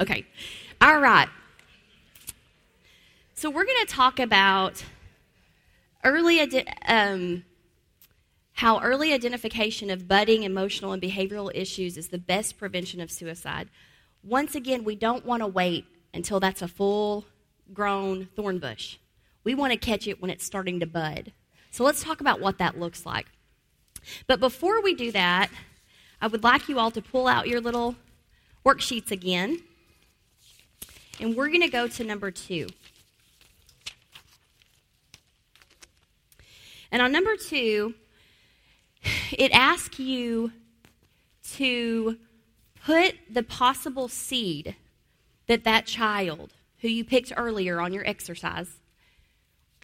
Okay. All right. So we're going to talk about how early identification of budding emotional and behavioral issues is the best prevention of suicide. Once again, we don't want to wait until that's a full-grown thorn bush. We want to catch it when it's starting to bud. So let's talk about what that looks like. But before we do that, I would like you all to pull out your little worksheets again. And we're going to go to number 2. And on number 2, it asks you to put the possible seed that child who you picked earlier on your exercise,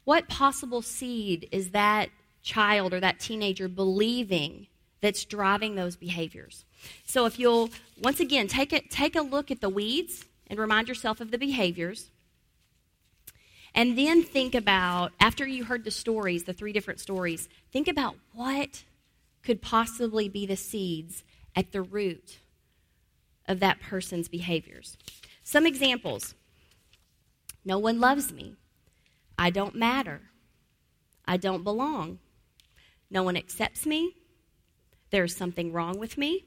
what possible seed is that child or that teenager believing that's driving those behaviors? So if you'll, once again, take a look at the weeds and remind yourself of the behaviors. And then think about, after you heard the stories, the 3 different stories, think about what could possibly be the seeds at the root of that person's behaviors. Some examples. No one loves me. I don't matter. I don't belong. No one accepts me. There's something wrong with me.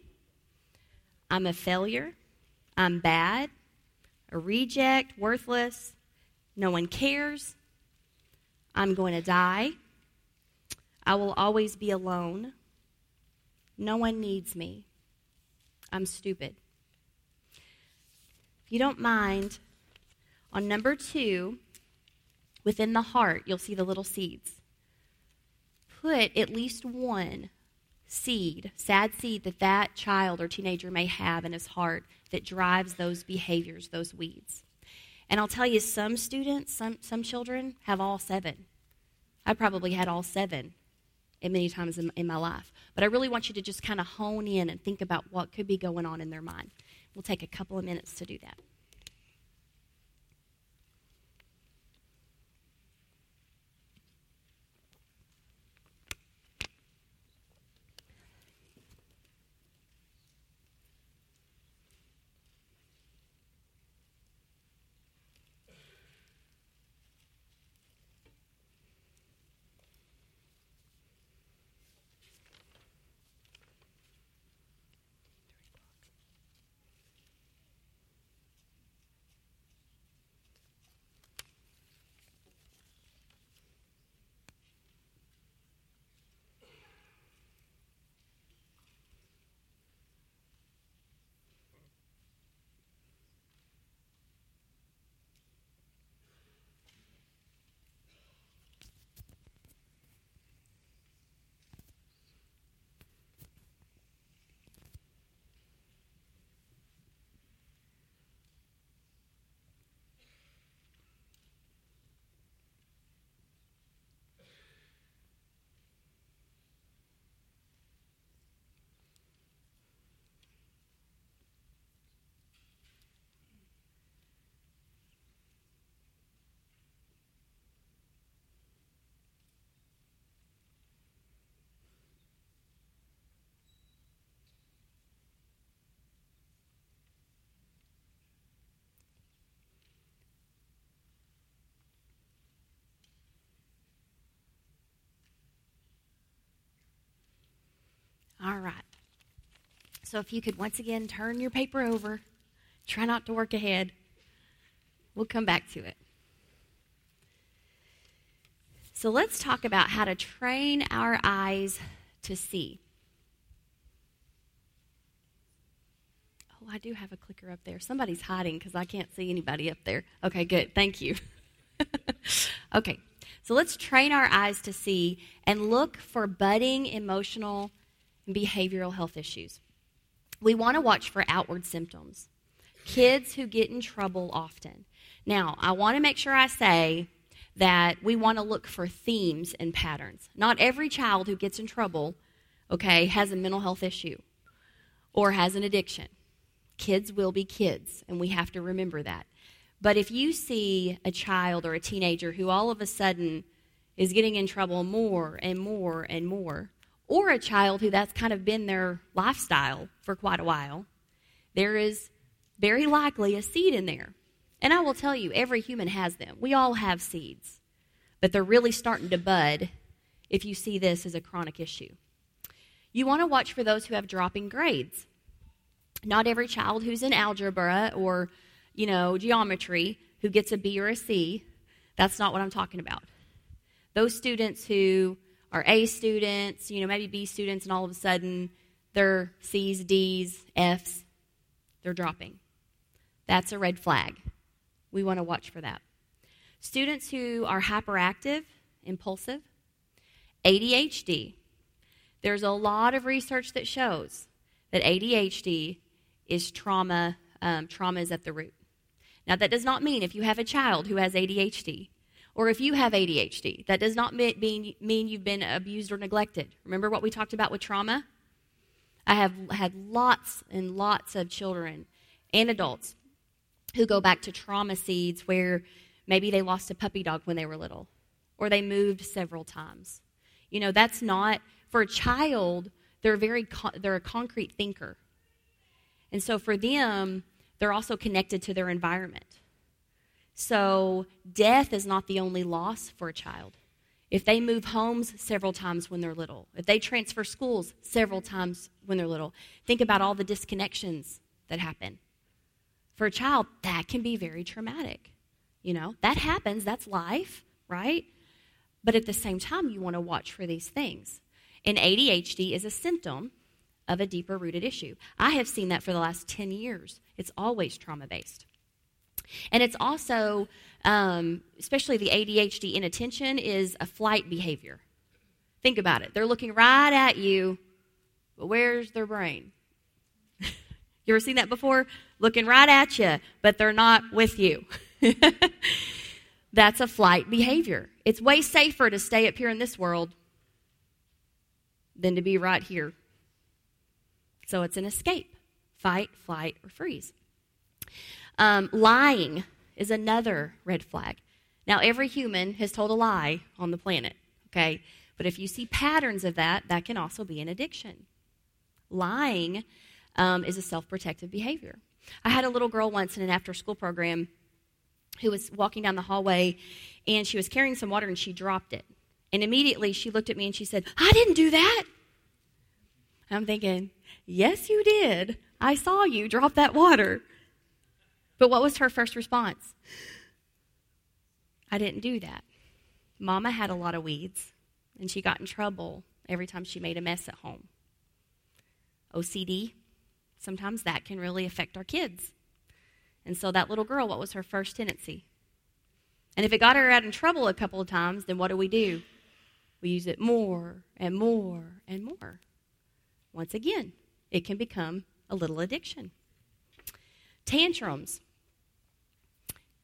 I'm a failure. I'm bad. A reject, worthless. No one cares. I'm going to die. I will always be alone. No one needs me. I'm stupid. If you don't mind, on number 2, within the heart, you'll see the little seeds. Put at least one seed, sad seed, that child or teenager may have in his heart that drives those behaviors, those weeds. And I'll tell you, some students, some children have all 7. I probably had all 7 many times in my life. But I really want you to just kind of hone in and think about what could be going on in their mind. We'll take a couple of minutes to do that. All right, so if you could once again turn your paper over, try not to work ahead. We'll come back to it. So let's talk about how to train our eyes to see. Oh, I do have a clicker up there. Somebody's hiding because I can't see anybody up there. Okay, good. Thank you. Okay, so let's train our eyes to see and look for budding emotional behavioral health issues. We want to watch for outward symptoms. Kids who get in trouble often. Now, I want to make sure I say that we want to look for themes and patterns. Not every child who gets in trouble, okay, has a mental health issue or has an addiction. Kids will be kids, and we have to remember that. But if you see a child or a teenager who all of a sudden is getting in trouble more and more and more, or a child who that's kind of been their lifestyle for quite a while, there is very likely a seed in there. And I will tell you, every human has them. We all have seeds. But they're really starting to bud if you see this as a chronic issue. You want to watch for those who have dropping grades. Not every child who's in algebra or, geometry who gets a B or a C, that's not what I'm talking about. Those students who are A students, maybe B students, and all of a sudden they're C's, D's, F's, they're dropping. That's a red flag. We want to watch for that. Students who are hyperactive, impulsive, ADHD. There's a lot of research that shows that ADHD is trauma. Trauma is at the root. Now, that does not mean if you have a child who has ADHD or if you have ADHD, that does not mean you've been abused or neglected. Remember what we talked about with trauma? I have had lots and lots of children and adults who go back to trauma seeds where maybe they lost a puppy dog when they were little or they moved several times. That's not, for a child, they're a concrete thinker. And so for them, they're also connected to their environment. So death is not the only loss for a child. If they move homes several times when they're little, if they transfer schools several times when they're little, think about all the disconnections that happen. For a child, that can be very traumatic. That happens. That's life, right? But at the same time, you want to watch for these things. And ADHD is a symptom of a deeper-rooted issue. I have seen that for the last 10 years. It's always trauma-based. And it's also, especially the ADHD inattention, is a flight behavior. Think about it. They're looking right at you, but where's their brain? You ever seen that before? Looking right at you, but they're not with you. That's a flight behavior. It's way safer to stay up here in this world than to be right here. So it's an escape, fight, flight, or freeze. Lying is another red flag. Now, every human has told a lie on the planet, okay? But if you see patterns of that, that can also be an addiction. Lying is a self-protective behavior. I had a little girl once in an after-school program who was walking down the hallway, and she was carrying some water, and she dropped it. And immediately she looked at me and she said, "I didn't do that." I'm thinking, yes, you did. I saw you drop that water. But what was her first response? I didn't do that. Mama had a lot of weeds, and she got in trouble every time she made a mess at home. OCD, sometimes that can really affect our kids. And so that little girl, what was her first tendency? And if it got her out in trouble a couple of times, then what do? We use it more and more and more. Once again, it can become a little addiction. Tantrums,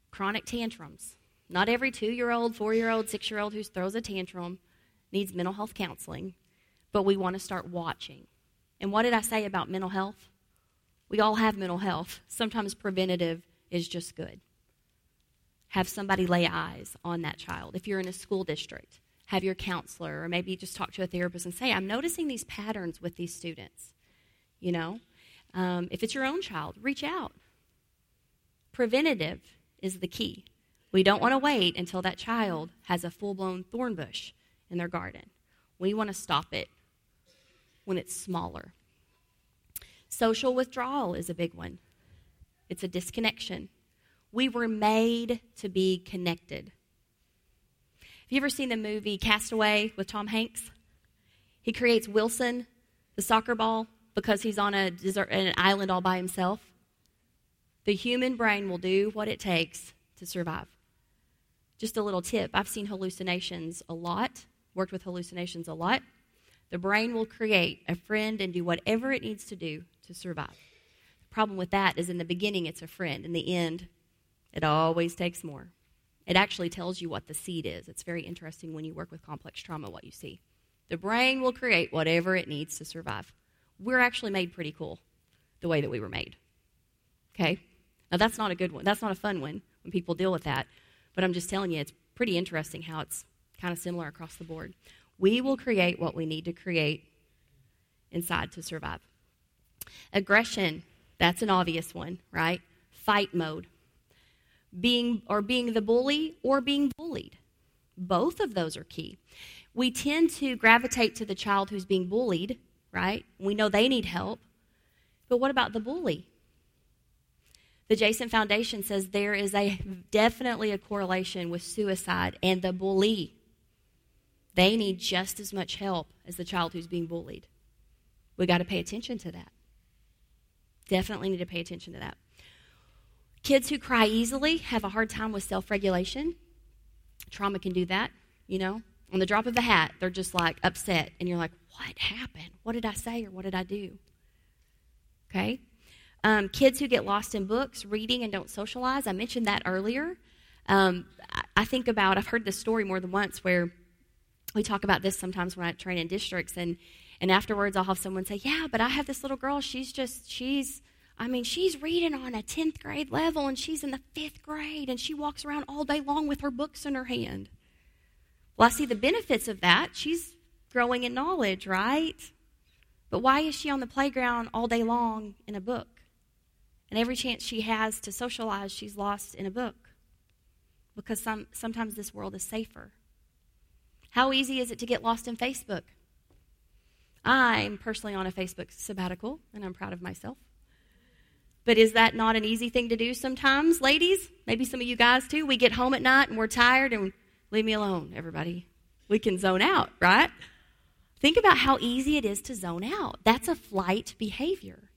chronic tantrums. Not every 2-year-old, 4-year-old, 6-year-old who throws a tantrum needs mental health counseling, but we want to start watching. And what did I say about mental health? We all have mental health. Sometimes preventative is just good. Have somebody lay eyes on that child. If you're in a school district, have your counselor, or maybe just talk to a therapist and say, I'm noticing these patterns with these students. If it's your own child, reach out. Preventative is the key. We don't want to wait until that child has a full-blown thorn bush in their garden. We want to stop it when it's smaller. Social withdrawal is a big one. It's a disconnection. We were made to be connected. Have you ever seen the movie Castaway with Tom Hanks? He creates Wilson, the soccer ball, because he's on an island all by himself. The human brain will do what it takes to survive. Just a little tip. I've seen hallucinations a lot, worked with hallucinations a lot. The brain will create a friend and do whatever it needs to do to survive. The problem with that is in the beginning it's a friend. In the end, it always takes more. It actually tells you what the seed is. It's very interesting when you work with complex trauma what you see. The brain will create whatever it needs to survive. We're actually made pretty cool the way that we were made. Okay? Now, that's not a good one. That's not a fun one when people deal with that. But I'm just telling you, it's pretty interesting how it's kind of similar across the board. We will create what we need to create inside to survive. Aggression That's an obvious one, right? Fight mode. Being the bully or being bullied. Both of those are key. We tend to gravitate to the child who's being bullied, right? We know they need help. But what about the bully? The Jason Foundation says there is definitely a correlation with suicide and the bully. They need just as much help as the child who's being bullied. We got to pay attention to that. Definitely need to pay attention to that. Kids who cry easily have a hard time with self-regulation. Trauma can do that, you know. On the drop of a hat, they're just like upset. And you're like, what happened? What did I say or what did I do? Okay. Kids who get lost in books, reading, and don't socialize. I mentioned that earlier. I think about, I've heard this story more than once where we talk about this sometimes when I train in districts, and afterwards I'll have someone say, yeah, but I have this little girl, she's reading on a 10th grade level, and she's in the 5th grade, and she walks around all day long with her books in her hand. Well, I see the benefits of that. She's growing in knowledge, right? But why is she on the playground all day long in a book? And every chance she has to socialize, she's lost in a book. Because sometimes this world is safer. How easy is it to get lost in Facebook? I'm personally on a Facebook sabbatical, and I'm proud of myself. But is that not an easy thing to do sometimes, ladies? Maybe some of you guys, too. We get home at night, and we're tired, and leave me alone, everybody. We can zone out, right? Think about how easy it is to zone out. That's a flight behavior.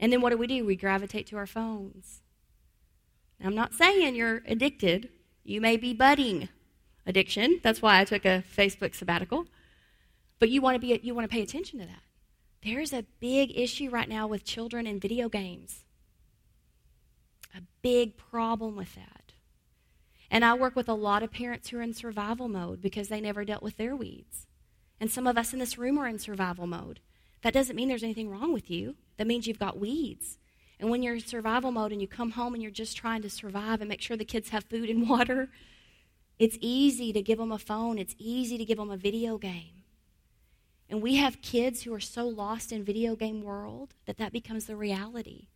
And then what do? We gravitate to our phones. I'm not saying you're addicted. You may be budding addiction. That's why I took a Facebook sabbatical. But you want to pay attention to that. There's a big issue right now with children and video games. A big problem with that. And I work with a lot of parents who are in survival mode because they never dealt with their weeds. And some of us in this room are in survival mode. That doesn't mean there's anything wrong with you. That means you've got weeds. And when you're in survival mode and you come home and you're just trying to survive and make sure the kids have food and water, it's easy to give them a phone. It's easy to give them a video game. And we have kids who are so lost in video game world that becomes the reality.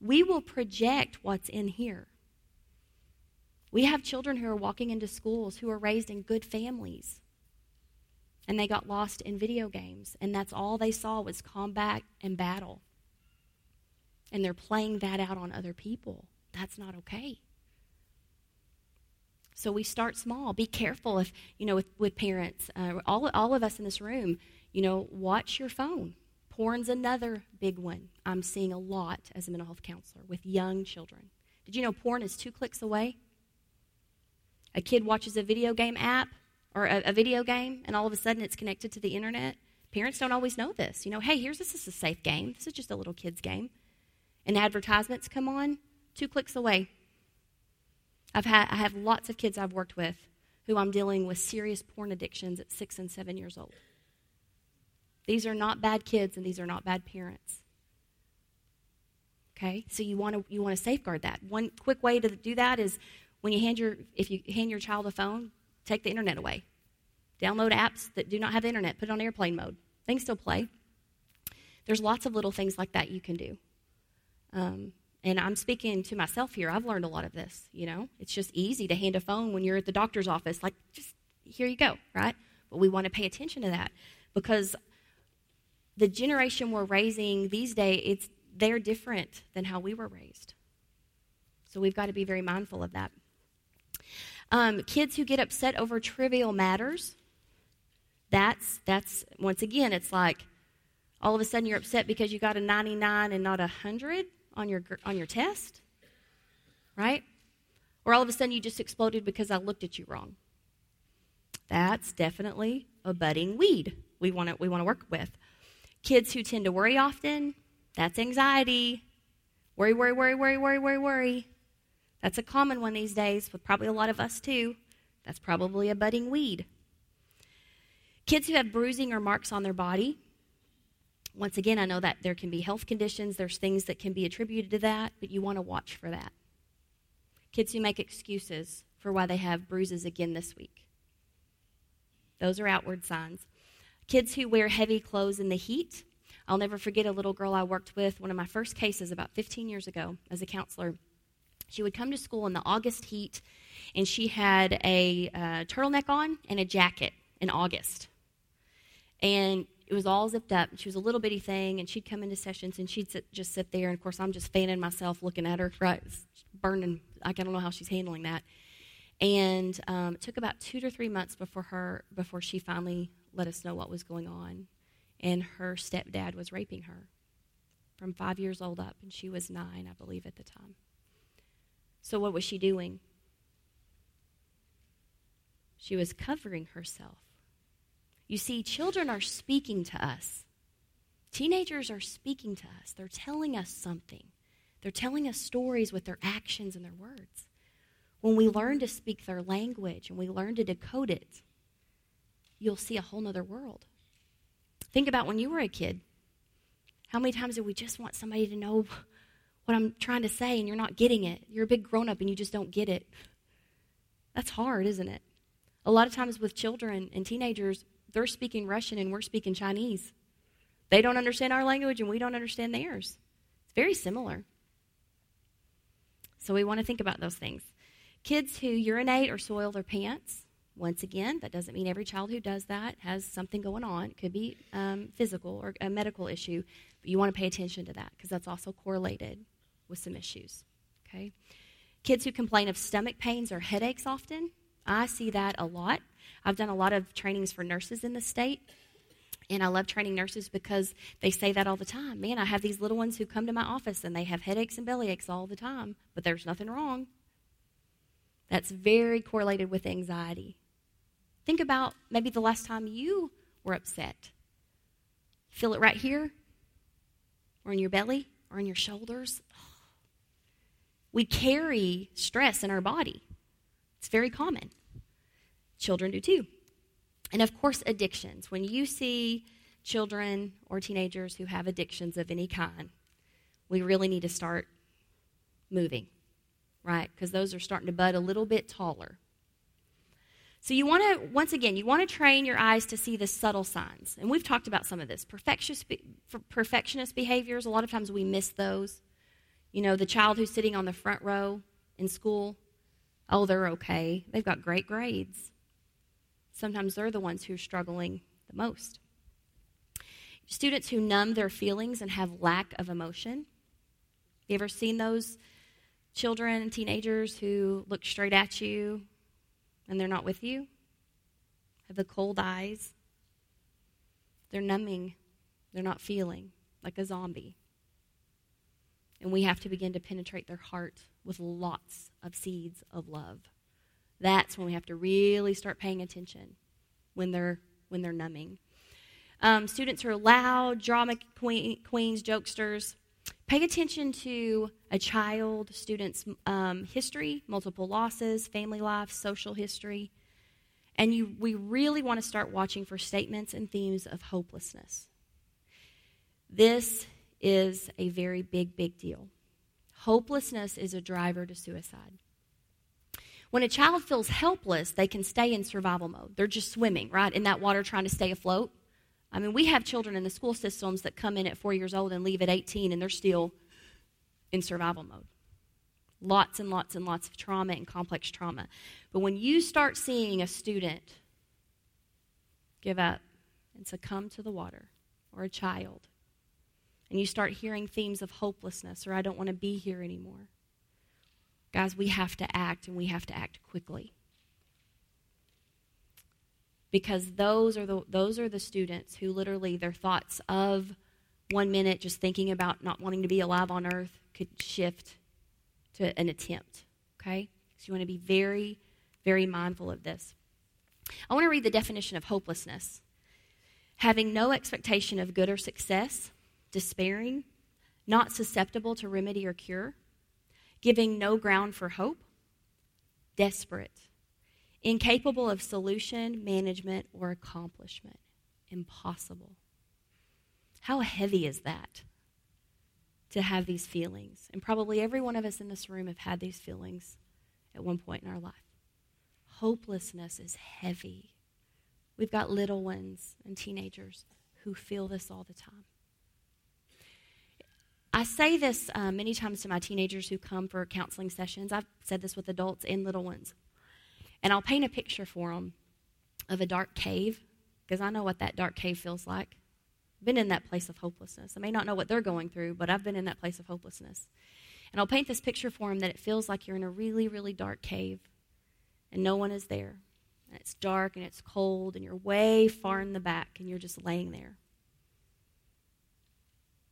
We will project what's in here. We have children who are walking into schools who are raised in good families. And they got lost in video games. And that's all they saw was combat and battle. And they're playing that out on other people. That's not okay. So we start small. Be careful with parents. All of us in this room, watch your phone. Porn's another big one. I'm seeing a lot as a mental health counselor with young children. Did you know porn is 2 clicks away? A kid watches a video game app. Or a video game, and all of a sudden it's connected to the internet. Parents don't always know this. Hey, this is a safe game. This is just a little kid's game. And advertisements come on 2 clicks away. I have lots of kids I've worked with who I'm dealing with serious porn addictions at 6 and 7 years old. These are not bad kids, and these are not bad parents. Okay, so you want to safeguard that. One quick way to do that is if you hand your child a phone. Take the internet away. Download apps that do not have the internet. Put it on airplane mode. Things still play. There's lots of little things like that you can do. And I'm speaking to myself here. I've learned a lot of this, It's just easy to hand a phone when you're at the doctor's office. Like, just here you go, right? But we want to pay attention to that because the generation we're raising these days, they're different than how we were raised. So we've got to be very mindful of that. Kids who get upset over trivial matters, that's once again, it's like all of a sudden you're upset because you got a 99 and not 100 on your test, right? Or all of a sudden you just exploded because I looked at you wrong. That's definitely a budding weed we want to work with. Kids who tend to worry often, that's anxiety. Worry, worry, worry, worry, worry, worry, worry. That's a common one these days, with probably a lot of us too. That's probably a budding weed. Kids who have bruising or marks on their body. Once again, I know that there can be health conditions. There's things that can be attributed to that, but you want to watch for that. Kids who make excuses for why they have bruises again this week. Those are outward signs. Kids who wear heavy clothes in the heat. I'll never forget a little girl I worked with, one of my first cases about 15 years ago as a counselor. She would come to school in the August heat, and she had a turtleneck on and a jacket in August. And it was all zipped up. She was a little bitty thing, and she'd come into sessions, and she'd just sit there. And, of course, I'm just fanning myself, looking at her, right, burning. I don't know how she's handling that. And it took about 2 to 3 months before she finally let us know what was going on. And her stepdad was raping her from 5 years old up, and she was 9, I believe, at the time. So what was she doing? She was covering herself. You see, children are speaking to us. Teenagers are speaking to us. They're telling us something. They're telling us stories with their actions and their words. When we learn to speak their language and we learn to decode it, you'll see a whole other world. Think about when you were a kid. How many times did we just want somebody to know what I'm trying to say and you're not getting it? You're a big grown-up and you just don't get it. That's hard, isn't it? A lot of times with children and teenagers, they're speaking Russian and we're speaking Chinese. They don't understand our language and we don't understand theirs. It's very similar. So we want to think about those things. Kids who urinate or soil their pants, once again, that doesn't mean every child who does that has something going on. It could be physical or a medical issue, but you want to pay attention to that because that's also correlated with some issues, okay? Kids who complain of stomach pains or headaches often, I see that a lot. I've done a lot of trainings for nurses in the state, and I love training nurses because they say that all the time. Man, I have these little ones who come to my office, and they have headaches and bellyaches all the time, but there's nothing wrong. That's very correlated with anxiety. Think about maybe the last time you were upset. Feel it right here or in your belly or in your shoulders. We carry stress in our body. It's very common. Children do too. And, of course, addictions. When you see children or teenagers who have addictions of any kind, we really need to start moving. Right, because those are starting to bud a little bit taller. So you want to, once again, you want to train your eyes to see the subtle signs. And we've talked about some of this. Perfectionist behaviors, a lot of times we miss those. You know, the child who's sitting on the front row in school, oh, they're okay. They've got great grades. Sometimes they're the ones who are struggling the most. Students who numb their feelings and have lack of emotion. You ever seen those children and teenagers who look straight at you and they're not with you, have the cold eyes? They're numbing. They're not feeling, like a zombie. And we have to begin to penetrate their heart with lots of seeds of love. That's when we have to really start paying attention, when they're numbing. Students who are loud, drama queens, jokesters. Pay attention to a child, student's history, multiple losses, family life, social history. And we really want to start watching for statements and themes of hopelessness. This is a very big, big deal. Hopelessness is a driver to suicide. When a child feels helpless, they can stay in survival mode. They're just swimming, right, in that water trying to stay afloat. I mean, we have children in the school systems that come in at 4 years old and leave at 18, and they're still in survival mode. Lots and lots and lots of trauma and complex trauma. But when you start seeing a student give up and succumb to the water, or a child, and you start hearing themes of hopelessness, or I don't want to be here anymore, guys, we have to act, and we have to act quickly. Because those are the students who literally their thoughts of 1 minute just thinking about not wanting to be alive on earth could shift to an attempt, okay? So you want to be very, very mindful of this. I want to read the definition of hopelessness. Having no expectation of good or success, despairing, not susceptible to remedy or cure, giving no ground for hope, desperate, incapable of solution, management, or accomplishment. Impossible. How heavy is that to have these feelings? And probably every one of us in this room have had these feelings at one point in our life. Hopelessness is heavy. We've got little ones and teenagers who feel this all the time. I say this many times to my teenagers who come for counseling sessions. I've said this with adults and little ones. And I'll paint a picture for them of a dark cave, because I know what that dark cave feels like. I've been in that place of hopelessness. I may not know what they're going through, but I've been in that place of hopelessness. And I'll paint this picture for them that it feels like you're in a really, really dark cave, and no one is there. And it's dark, and it's cold, and you're way far in the back, and you're just laying there.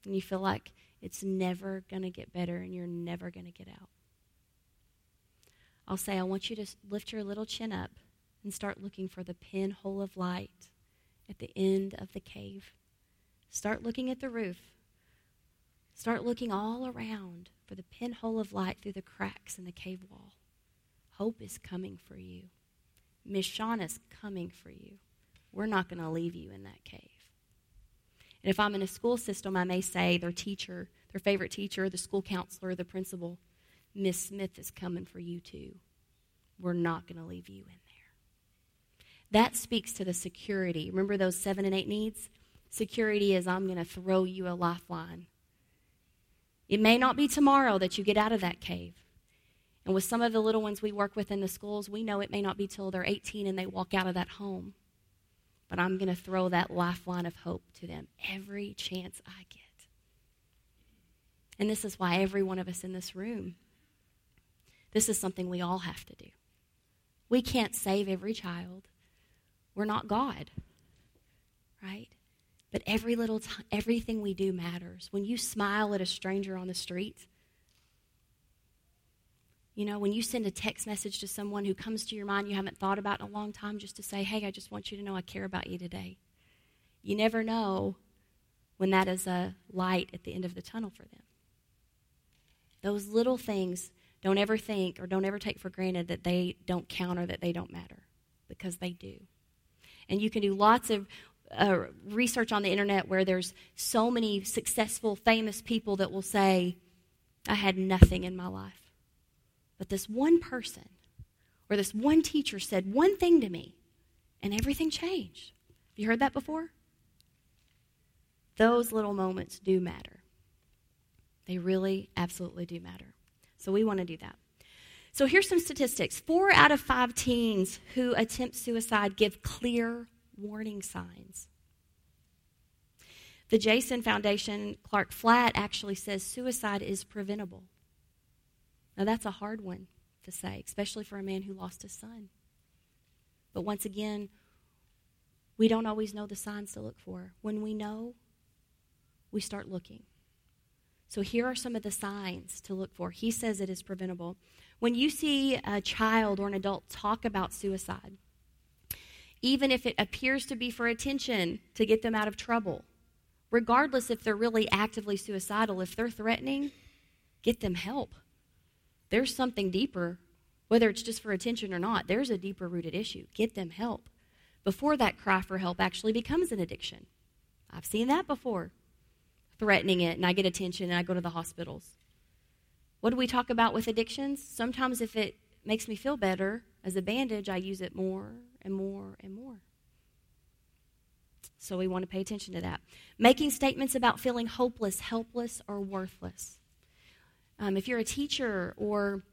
And you feel like it's never going to get better, and you're never going to get out. I'll say, I want you to lift your little chin up and start looking for the pinhole of light at the end of the cave. Start looking at the roof. Start looking all around for the pinhole of light through the cracks in the cave wall. Hope is coming for you. Miss Shawna's coming for you. We're not going to leave you in that cave. And if I'm in a school system, I may say their teacher, their favorite teacher, the school counselor, the principal, Miss Smith is coming for you too. We're not going to leave you in there. That speaks to the security. Remember those 7 and 8 needs? Security is, I'm going to throw you a lifeline. It may not be tomorrow that you get out of that cave. And with some of the little ones we work with in the schools, we know it may not be till they're 18 and they walk out of that home. But I'm going to throw that lifeline of hope to them every chance I get. And this is why every one of us in this room, this is something we all have to do. We can't save every child. We're not God, right? But every little everything we do matters. When you smile at a stranger on the street, you know, when you send a text message to someone who comes to your mind you haven't thought about in a long time, just to say, hey, I just want you to know I care about you today. You never know when that is a light at the end of the tunnel for them. Those little things, don't ever think or don't ever take for granted that they don't count or that they don't matter, because they do. And you can do lots of research on the internet where there's so many successful, famous people that will say, I had nothing in my life. But this one person or this one teacher said one thing to me and everything changed. Have you heard that before? Those little moments do matter. They really absolutely do matter. So we want to do that. So here's some statistics. 4 out of 5 teens who attempt suicide give clear warning signs. The Jason Foundation, Clark Flat, actually says suicide is preventable. Now that's a hard one to say, especially for a man who lost his son. But once again, we don't always know the signs to look for. When we know, we start looking. So here are some of the signs to look for. He says it is preventable. When you see a child or an adult talk about suicide, even if it appears to be for attention, to get them out of trouble, regardless if they're really actively suicidal, if they're threatening, get them help. There's something deeper, whether it's just for attention or not. There's a deeper-rooted issue. Get them help before that cry for help actually becomes an addiction. I've seen that before, threatening it, and I get attention, and I go to the hospitals. What do we talk about with addictions? Sometimes if it makes me feel better, as a bandage, I use it more and more and more. So we want to pay attention to that. Making statements about feeling hopeless, helpless, or worthless. If you're a teacher or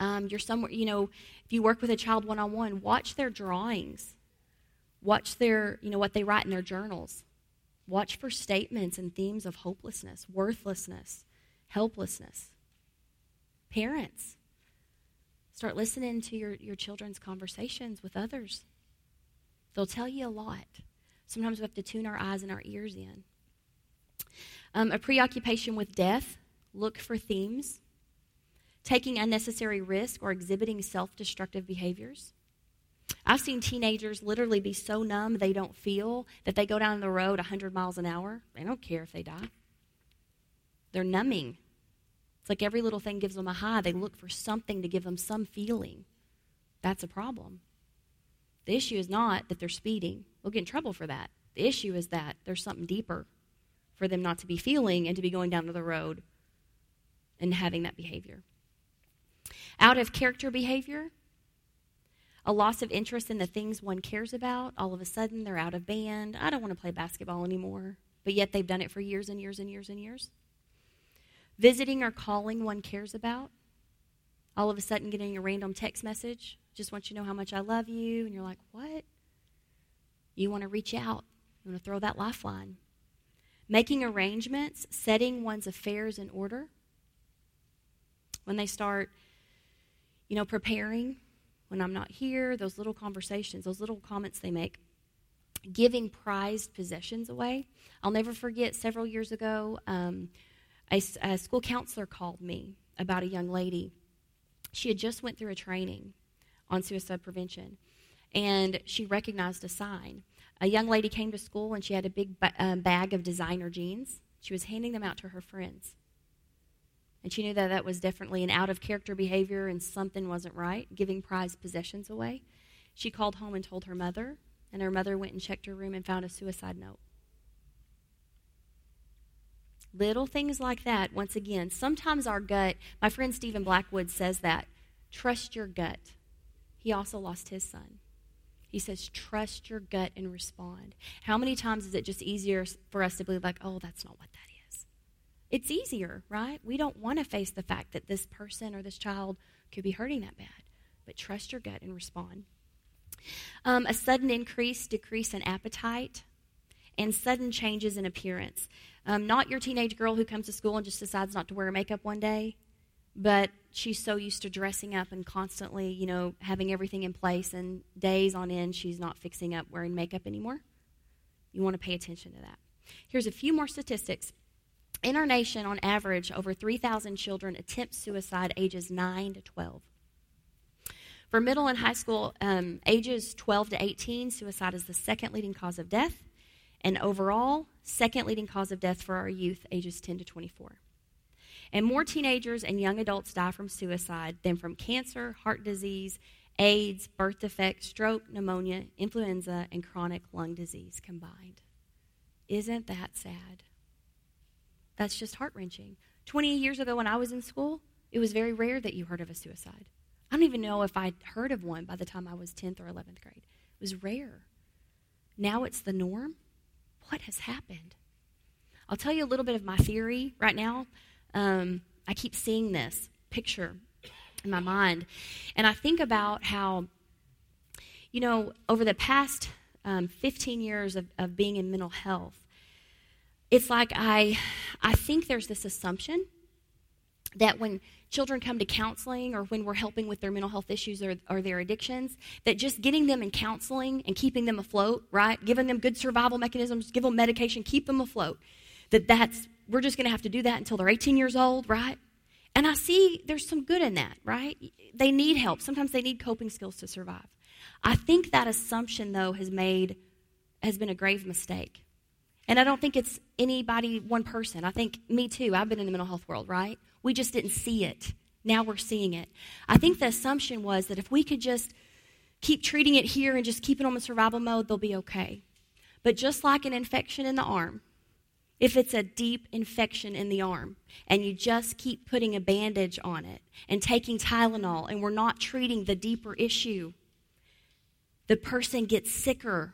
you're somewhere, you know, if you work with a child one-on-one, watch their drawings. Watch their, you know, what they write in their journals. Watch for statements and themes of hopelessness, worthlessness, helplessness. Parents, start listening to your children's conversations with others. They'll tell you a lot. Sometimes we have to tune our eyes and our ears in. A preoccupation with death. Look for themes. Taking unnecessary risk or exhibiting self-destructive behaviors. I've seen teenagers literally be so numb they don't feel that they go down the road 100 miles an hour. They don't care if they die. They're numbing. It's like every little thing gives them a high. They look for something to give them some feeling. That's a problem. The issue is not that they're speeding. They'll get in trouble for that. The issue is that there's something deeper for them not to be feeling and to be going down to the road and having that behavior. Out of character behavior, a loss of interest in the things one cares about. All of a sudden, they're out of band. I don't want to play basketball anymore, but yet they've done it for years and years and years and years. visiting or calling one cares about. All of a sudden getting a random text message, just want you to know how much I love you, and you're like, what? You want to reach out. You want to throw that lifeline. Making arrangements, setting one's affairs in order. When they start, preparing, when I'm not here, those little conversations, those little comments they make. Giving prized possessions away. I'll never forget several years ago, a school counselor called me about a young lady. She had just went through a training on suicide prevention, and she recognized a sign. A young lady came to school, and she had a big bag of designer jeans. She was handing them out to her friends. And she knew that that was definitely an out-of-character behavior and something wasn't right, giving prized possessions away. She called home and told her mother, and her mother went and checked her room and found a suicide note. Little things like that, once again. Sometimes our gut, my friend Stephen Blackwood says that, trust your gut. He also lost his son. He says, trust your gut and respond. How many times is it just easier for us to believe, like, oh, that's not what that is? It's easier, right? We don't want to face the fact that this person or this child could be hurting that bad. But trust your gut and respond. A sudden decrease in appetite, and sudden changes in appearance. Not your teenage girl who comes to school and just decides not to wear makeup one day, but she's so used to dressing up and constantly, having everything in place, and days on end she's not fixing up wearing makeup anymore. You want to pay attention to that. Here's a few more statistics. In our nation, on average, over 3,000 children attempt suicide ages 9 to 12. For middle and high school ages 12 to 18, suicide is the second leading cause of death, and overall, second leading cause of death for our youth ages 10 to 24. And more teenagers and young adults die from suicide than from cancer, heart disease, AIDS, birth defects, stroke, pneumonia, influenza, and chronic lung disease combined. Isn't that sad? That's just heart-wrenching. 20 years ago when I was in school, it was very rare that you heard of a suicide. I don't even know if I'd heard of one by the time I was 10th or 11th grade. It was rare. Now it's the norm. What has happened? I'll tell you a little bit of my theory right now. I keep seeing this picture in my mind, and I think about how, over the past 15 years of being in mental health, it's like I think there's this assumption that when children come to counseling or when we're helping with their mental health issues or their addictions, that just getting them in counseling and keeping them afloat, right, giving them good survival mechanisms, give them medication, keep them afloat, we're just going to have to do that until they're 18 years old, right? And I see there's some good in that, right? They need help. Sometimes they need coping skills to survive. I think that assumption, though, has been a grave mistake. And I don't think it's anybody, one person. I think me too. I've been in the mental health world, right? We just didn't see it. Now we're seeing it. I think the assumption was that if we could just keep treating it here and just keep it on the survival mode, they'll be okay. But just like an infection in the arm, if it's a deep infection in the arm and you just keep putting a bandage on it and taking Tylenol and we're not treating the deeper issue, the person gets sicker.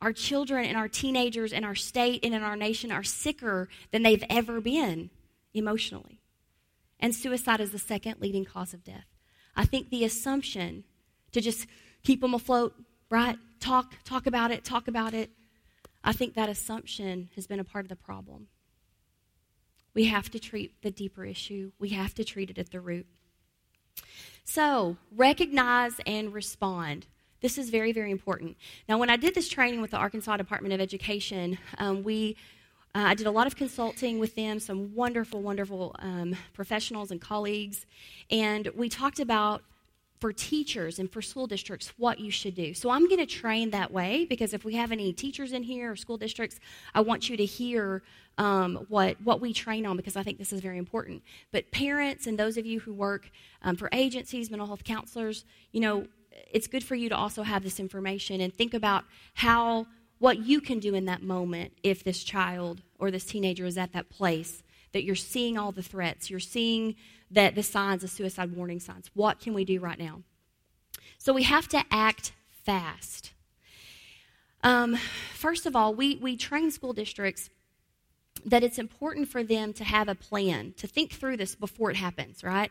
Our children and our teenagers and our state and in our nation are sicker than they've ever been emotionally. And suicide is the second leading cause of death. I think the assumption to just keep them afloat, right? Talk about it. I think that assumption has been a part of the problem. We have to treat the deeper issue. We have to treat it at the root. So, recognize and respond. This is very, very important. Now, when I did this training with the Arkansas Department of Education, I did a lot of consulting with them, some wonderful, wonderful professionals and colleagues, and we talked about, for teachers and for school districts, what you should do. So I'm going to train that way, because if we have any teachers in here or school districts, I want you to hear what we train on, because I think this is very important. But parents and those of you who work for agencies, mental health counselors, it's good for you to also have this information and think about what you can do in that moment if this child or this teenager is at that place that you're seeing all the threats, you're seeing that the signs, the suicide warning signs. What can we do right now? So we have to act fast. First of all, we train school districts that it's important for them to have a plan, to think through this before it happens, right?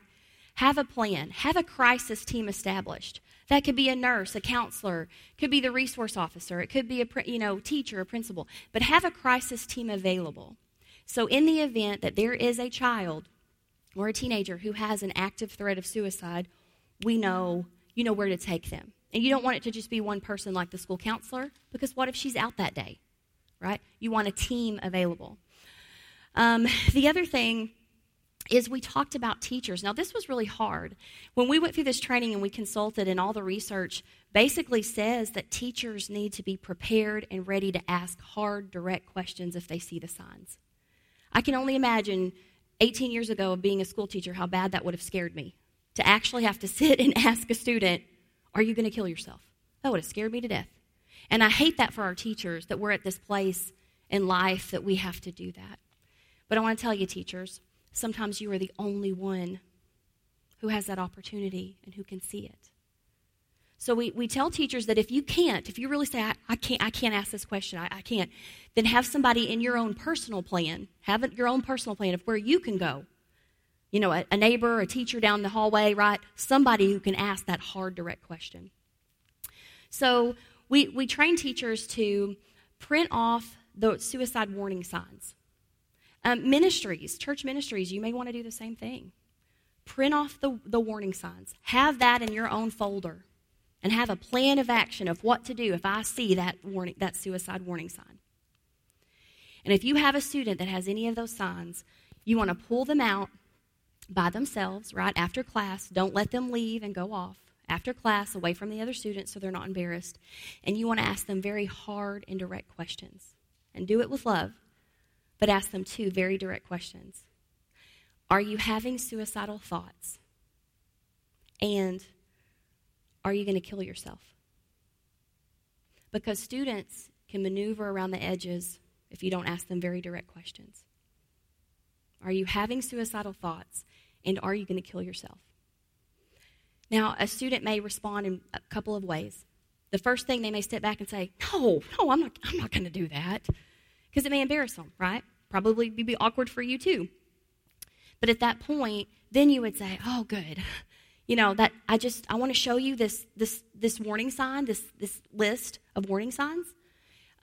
Have a plan. Have a crisis team established. That could be a nurse, a counselor, could be the resource officer, it could be a teacher, a principal. But have a crisis team available. So in the event that there is a child or a teenager who has an active threat of suicide, we know, you know where to take them. And you don't want it to just be one person like the school counselor, because what if she's out that day, right? You want a team available. The other thing is we talked about teachers. Now, this was really hard. When we went through this training and we consulted, and all the research basically says that teachers need to be prepared and ready to ask hard, direct questions if they see the signs. I can only imagine 18 years ago of being a school teacher how bad that would have scared me, to actually have to sit and ask a student, are you going to kill yourself? That would have scared me to death. And I hate that for our teachers, that we're at this place in life that we have to do that. But I want to tell you, teachers, sometimes you are the only one who has that opportunity and who can see it. So we tell teachers that if you can't, if you really say, I can't ask this question, I can't, then have somebody in your own personal plan, have your own personal plan of where you can go. You know, a neighbor, a teacher down the hallway, right? Somebody who can ask that hard, direct question. So we train teachers to print off the suicide warning signs. Ministries, church ministries, you may want to do the same thing. Print off the warning signs. Have that in your own folder and have a plan of action of what to do if I see that warning, that suicide warning sign. And if you have a student that has any of those signs, you want to pull them out by themselves, right, after class. Don't let them leave and go off. After class, away from the other students so they're not embarrassed. And you want to ask them very hard and direct questions. And do it with love. But ask them two very direct questions. Are you having suicidal thoughts? And are you going to kill yourself? Because students can maneuver around the edges if you don't ask them very direct questions. Are you having suicidal thoughts? And are you going to kill yourself? Now, a student may respond in a couple of ways. The first thing, they may step back and say, no, I'm not going to do that. Because it may embarrass them, right? Probably be awkward for you too. But at that point, then you would say, oh, good. You know, that I want to show you this warning sign, this list of warning signs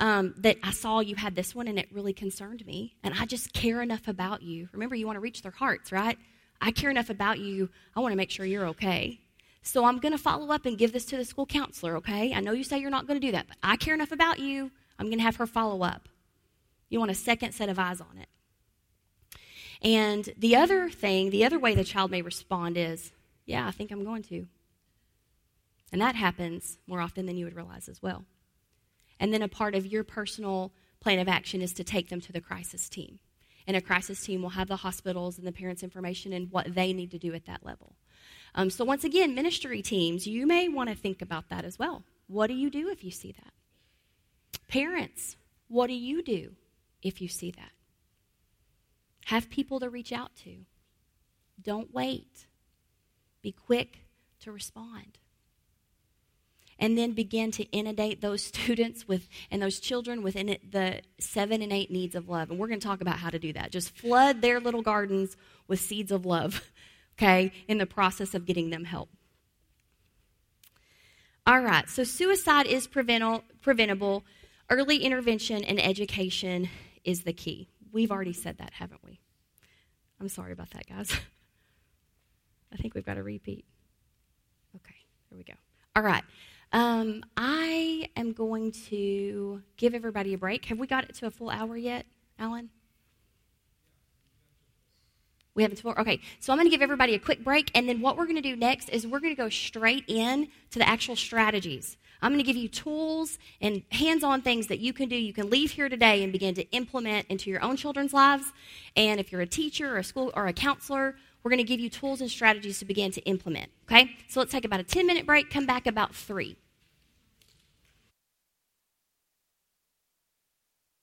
that I saw you had this one and it really concerned me. And I just care enough about you. Remember, you want to reach their hearts, right? I care enough about you. I want to make sure you're okay. So I'm going to follow up and give this to the school counselor, okay? I know you say you're not going to do that, but I care enough about you. I'm going to have her follow up. You want a second set of eyes on it. And the other way the child may respond is, yeah, I think I'm going to. And that happens more often than you would realize as well. And then a part of your personal plan of action is to take them to the crisis team. And a crisis team will have the hospitals and the parents' information and what they need to do at that level. So once again, ministry teams, you may want to think about that as well. What do you do if you see that? Parents, what do you do if you see that? Have people to reach out to. Don't wait. Be quick to respond. And then begin to inundate those students with and those children within it, the 7 and 8 needs of love. And we're going to talk about how to do that. Just flood their little gardens with seeds of love, okay, in the process of getting them help. All right, so suicide is preventable. Early intervention and education is the key. We've already said that, haven't we? I'm sorry about that, guys. I think we've got a repeat. Okay, there we go. All right. I am going to give everybody a break. Have we got it to a full hour yet, Alan? We haven't. Okay, so I'm going to give everybody a quick break, and then what we're going to do next is we're going to go straight in to the actual strategies. I'm going to give you tools and hands-on things that you can do. You can leave here today and begin to implement into your own children's lives. And if you're a teacher or a school or a counselor, we're going to give you tools and strategies to begin to implement, okay? So let's take about a 10-minute break, come back about 3.